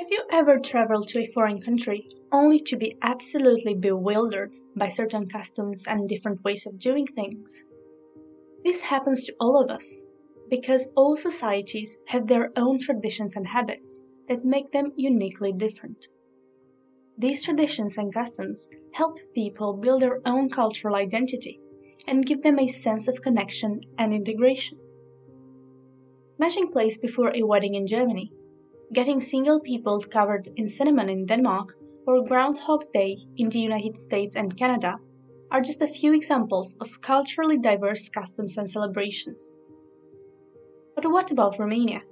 Have you ever traveled to a foreign country only to be absolutely bewildered by certain customs and different ways of doing things? This happens to all of us, because all societies have their own traditions and habits that make them uniquely different. These traditions and customs help people build their own cultural identity and give them a sense of connection and integration. Smashing plates before a wedding in Germany, getting single people covered in cinnamon in Denmark, or Groundhog Day in the United States and Canada are just a few examples of culturally diverse customs and celebrations. But what about Romania?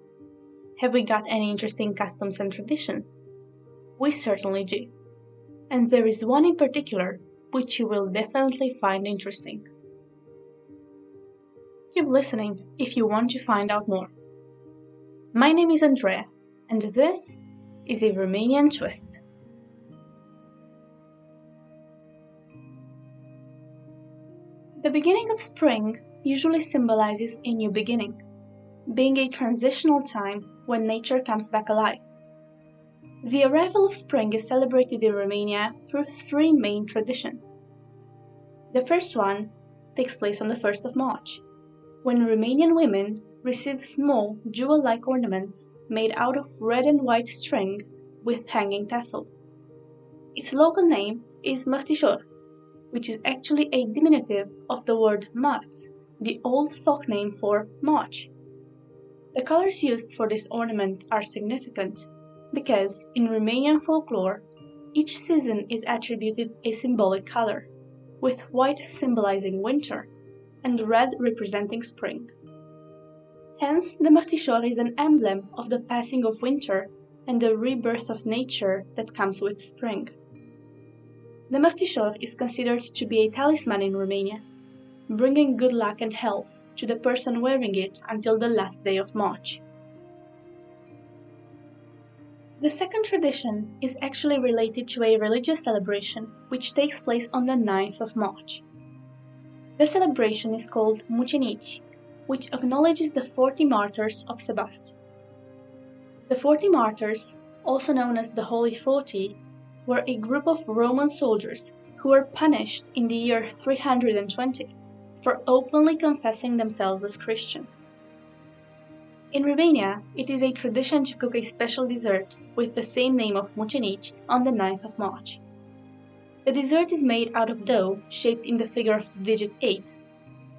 Have we got any interesting customs and traditions? We certainly do. And there is one in particular which you will definitely find interesting. Keep listening if you want to find out more. My name is Andreea, and this is a Romanian twist. The beginning of spring usually symbolizes a new beginning, being a transitional time when nature comes back alive. The arrival of spring is celebrated in Romania through three main traditions. The first one takes place on the 1st of March, when Romanian women receive small jewel-like ornaments made out of red and white string with hanging tassel. Its local name is Martisor, which is actually a diminutive of the word Marts, the old folk name for March. The colors used for this ornament are significant because, in Romanian folklore, each season is attributed a symbolic color, with white symbolizing winter and red representing spring. Hence, the Martisor is an emblem of the passing of winter and the rebirth of nature that comes with spring. The Martisor is considered to be a talisman in Romania, bringing good luck and health to the person wearing it until the last day of March. The second tradition is actually related to a religious celebration which takes place on the 9th of March. The celebration is called Mucenici, which acknowledges the 40 martyrs of Sebast. The 40 martyrs, also known as the Holy 40, were a group of Roman soldiers who were punished in the year 320 for openly confessing themselves as Christians. In Romania, it is a tradition to cook a special dessert with the same name of Mucenici on the 9th of March. The dessert is made out of dough shaped in the figure of the digit 8,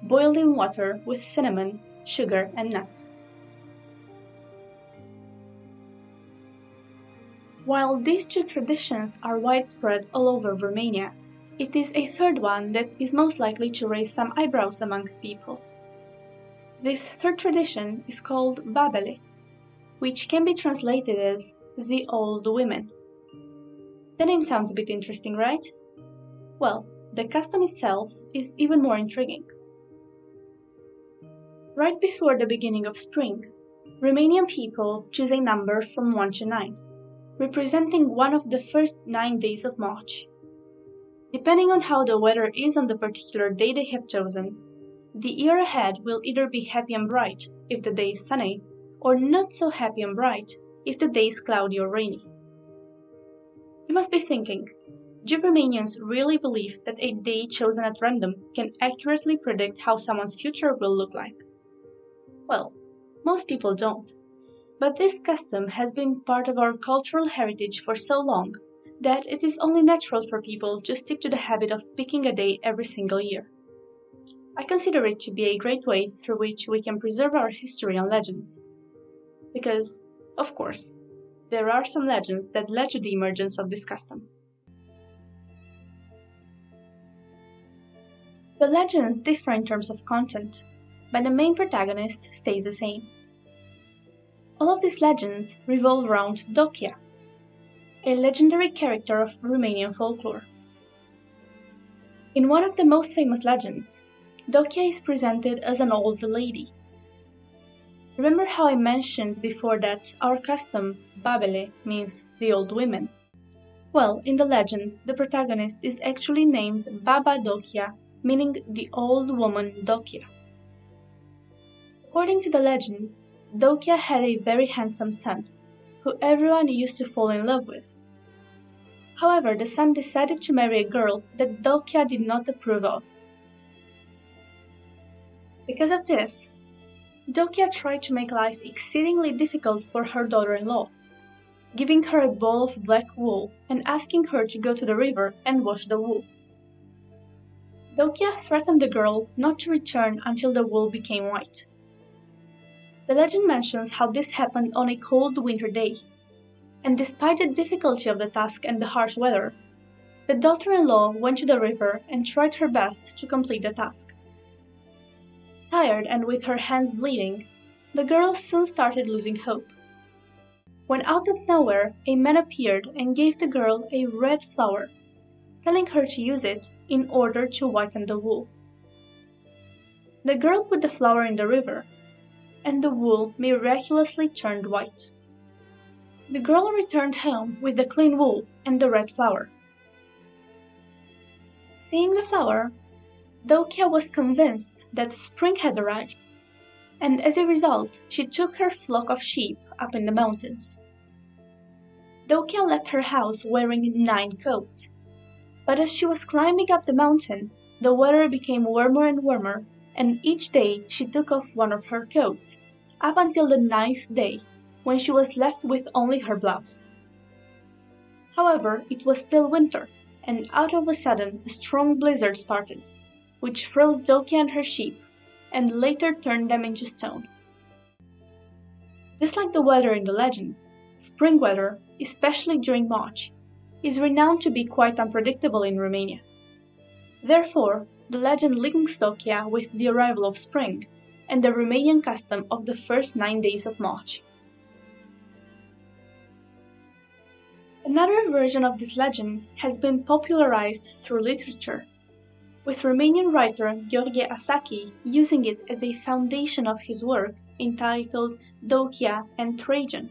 boiled in water with cinnamon, sugar, and nuts. While these two traditions are widespread all over Romania, it is a third one that is most likely to raise some eyebrows amongst people. This third tradition is called Babele, which can be translated as the old women. The name sounds a bit interesting, right? Well, the custom itself is even more intriguing. Right before the beginning of spring, Romanian people choose a number from 1 to 9, representing one of the first 9 days of March. Depending on how the weather is on the particular day they have chosen, the year ahead will either be happy and bright if the day is sunny, or not so happy and bright if the day is cloudy or rainy. You must be thinking, do Romanians really believe that a day chosen at random can accurately predict how someone's future will look like? Well, most people don't, but this custom has been part of our cultural heritage for so long that it is only natural for people to stick to the habit of picking a day every single year. I consider it to be a great way through which we can preserve our history and legends. Because, of course, there are some legends that led to the emergence of this custom. The legends differ in terms of content, but the main protagonist stays the same. All of these legends revolve around Dochia, a legendary character of Romanian folklore. In one of the most famous legends, Dochia is presented as an old lady. Remember how I mentioned before that our custom, Babele, means the old women? Well, in the legend, the protagonist is actually named Baba Dochia, meaning the old woman Dochia. According to the legend, Dochia had a very handsome son, who everyone used to fall in love with. However, the son decided to marry a girl that Dochia did not approve of. Because of this, Dochia tried to make life exceedingly difficult for her daughter-in-law, giving her a ball of black wool and asking her to go to the river and wash the wool. Dochia threatened the girl not to return until the wool became white. The legend mentions how this happened on a cold winter day, and despite the difficulty of the task and the harsh weather, the daughter-in-law went to the river and tried her best to complete the task. Tired and with her hands bleeding, the girl soon started losing hope, when out of nowhere a man appeared and gave the girl a red flower, telling her to use it in order to whiten the wool. The girl put the flower in the river, and the wool miraculously turned white. The girl returned home with the clean wool and the red flower. Seeing the flower, Dochia was convinced that spring had arrived, and as a result, she took her flock of sheep up in the mountains. Dochia left her house wearing 9 coats, but as she was climbing up the mountain, the weather became warmer and warmer, and each day she took off one of her coats, up until the 9th day. When she was left with only her blouse. However, it was still winter, and out of a sudden a strong blizzard started, which froze Dochia and her sheep, and later turned them into stone. Just like the weather in the legend, spring weather, especially during March, is renowned to be quite unpredictable in Romania. Therefore, the legend links Dochia with the arrival of spring, and the Romanian custom of the first 9 days of March. Another version of this legend has been popularized through literature, with Romanian writer George Asaki using it as a foundation of his work entitled Dochia and Trajan.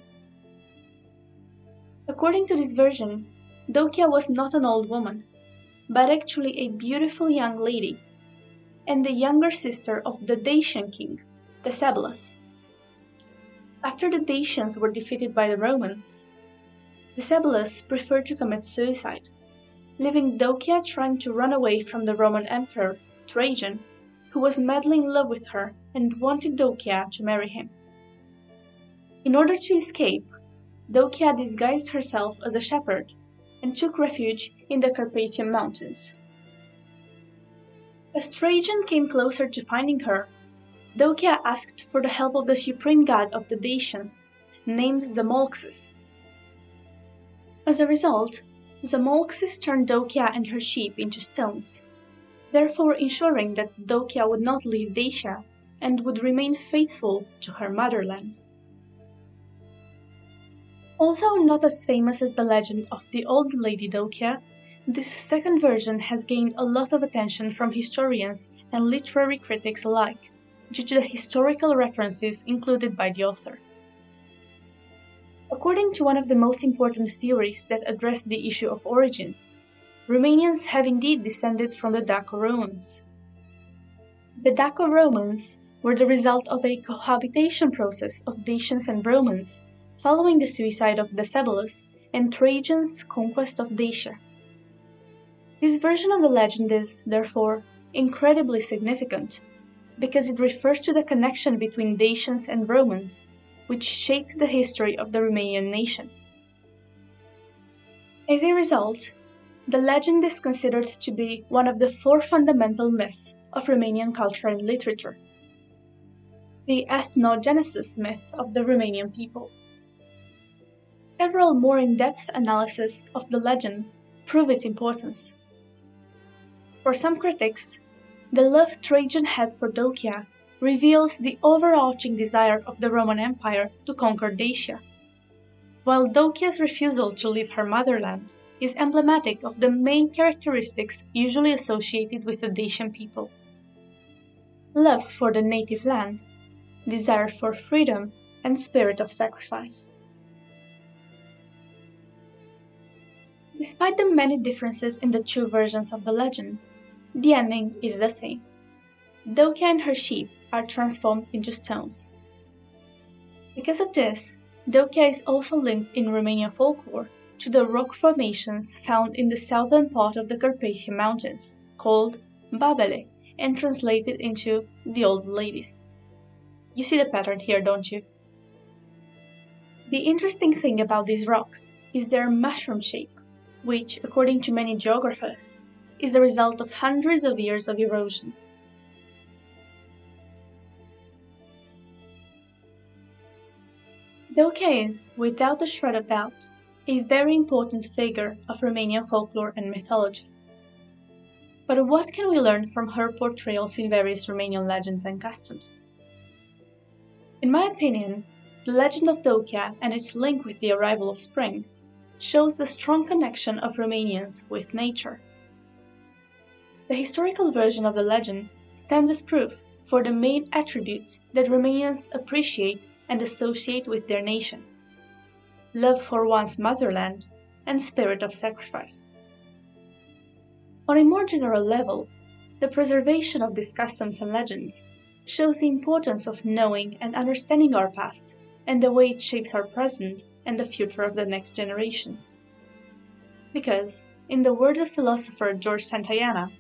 According to this version, Dochia was not an old woman, but actually a beautiful young lady, and the younger sister of the Dacian king, Decebalus. After the Dacians were defeated by the Romans, Decebalus preferred to commit suicide, leaving Dochia trying to run away from the Roman emperor, Trajan, who was madly in love with her and wanted Dochia to marry him. In order to escape, Dochia disguised herself as a shepherd and took refuge in the Carpathian Mountains. As Trajan came closer to finding her, Dochia asked for the help of the supreme god of the Dacians, named Zalmoxis. As a result, Zalmoxis turned Dochia and her sheep into stones, therefore ensuring that Dochia would not leave Dacia and would remain faithful to her motherland. Although not as famous as the legend of the old lady Dochia, this second version has gained a lot of attention from historians and literary critics alike, due to the historical references included by the author. According to one of the most important theories that address the issue of origins, Romanians have indeed descended from the Daco-Romans. The Daco-Romans were the result of a cohabitation process of Dacians and Romans following the suicide of Decebalus and Trajan's conquest of Dacia. This version of the legend is, therefore, incredibly significant, because it refers to the connection between Dacians and Romans, which shaped the history of the Romanian nation. As a result, the legend is considered to be one of the 4 fundamental myths of Romanian culture and literature, the ethnogenesis myth of the Romanian people. Several more in-depth analyses of the legend prove its importance. For some critics, the love Trajan had for Dochia reveals the overarching desire of the Roman Empire to conquer Dacia, while Dochia's refusal to leave her motherland is emblematic of the main characteristics usually associated with the Dacian people: love for the native land, desire for freedom, and spirit of sacrifice. Despite the many differences in the 2 versions of the legend, the ending is the same. Dochia and her sheep are transformed into stones. Because of this, Dochia is also linked in Romanian folklore to the rock formations found in the southern part of the Carpathian Mountains, called Babele, and translated into the old ladies. You see the pattern here, don't you? The interesting thing about these rocks is their mushroom shape, which, according to many geographers, is the result of hundreds of years of erosion. Dochia is, without a shred of doubt, a very important figure of Romanian folklore and mythology. But what can we learn from her portrayals in various Romanian legends and customs? In my opinion, the legend of Dochia and its link with the arrival of spring shows the strong connection of Romanians with nature. The historical version of the legend stands as proof for the main attributes that Romanians appreciate and associate with their nation: love for one's motherland and spirit of sacrifice. On a more general level, the preservation of these customs and legends shows the importance of knowing and understanding our past and the way it shapes our present and the future of the next generations. Because, in the words of philosopher George Santayana,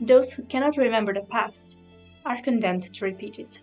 those who cannot remember the past are condemned to repeat it.